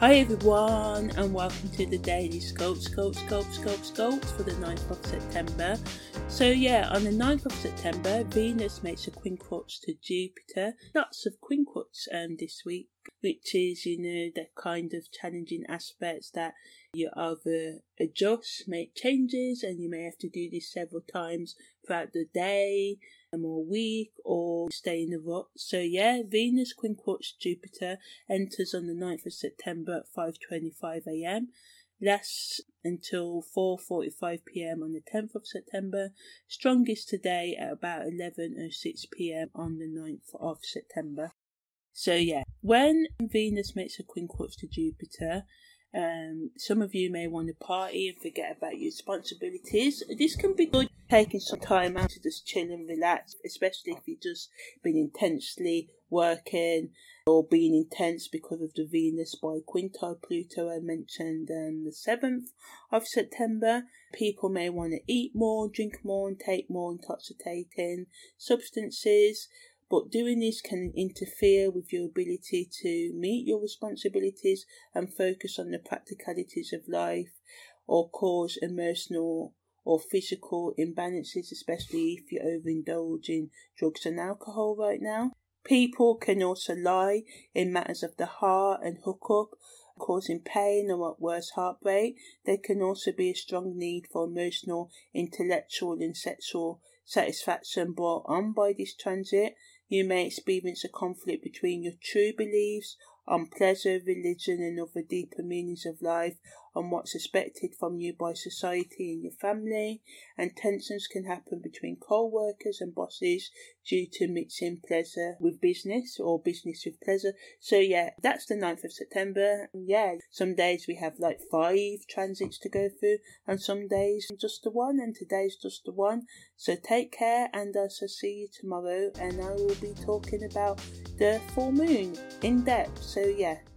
Hi everyone, and welcome to the Daily Sculpt for the 9th of September. So yeah, on the 9th of September, Venus makes a quinquox to Jupiter. Lots of quinquox this week, which is, the kind of challenging aspects that you either adjust, make changes, and you may have to do this several times throughout the day or week, or stay in the rut. So yeah, Venus Quincunx Jupiter enters on the 9th of September at 5:25 a.m. lasts until 4:45 p.m. on the 10th of September. Strongest today at about 11:06 p.m. on the 9th of September. So yeah, when Venus makes a quinquox to Jupiter, some of you may want to party and forget about your responsibilities. This can be good, taking some time out to just chill and relax, especially if you've just been intensely working or being intense because of the Venus biquintile Pluto I mentioned the 7th of September. People may want to eat more, drink more and take more intoxicating substances. But doing this can interfere with your ability to meet your responsibilities and focus on the practicalities of life, or cause emotional or physical imbalances, especially if you're overindulging drugs and alcohol right now. People can also lie in matters of the heart and hook up, causing pain or, at worst, heartbreak. There can also be a strong need for emotional, intellectual and sexual satisfaction brought on by this transit. You may experience a conflict between your true beliefs on pleasure, religion and other deeper meanings of life, on what's expected from you by society and your family, and tensions can happen between co-workers and bosses due to mixing pleasure with business or business with pleasure. So yeah, that's the 9th of September. Yeah, some days we have like 5 transits to go through, and some days just the one, and today's just the one. So take care, and I shall see you tomorrow, and I will be talking about the full moon in depth. So yeah,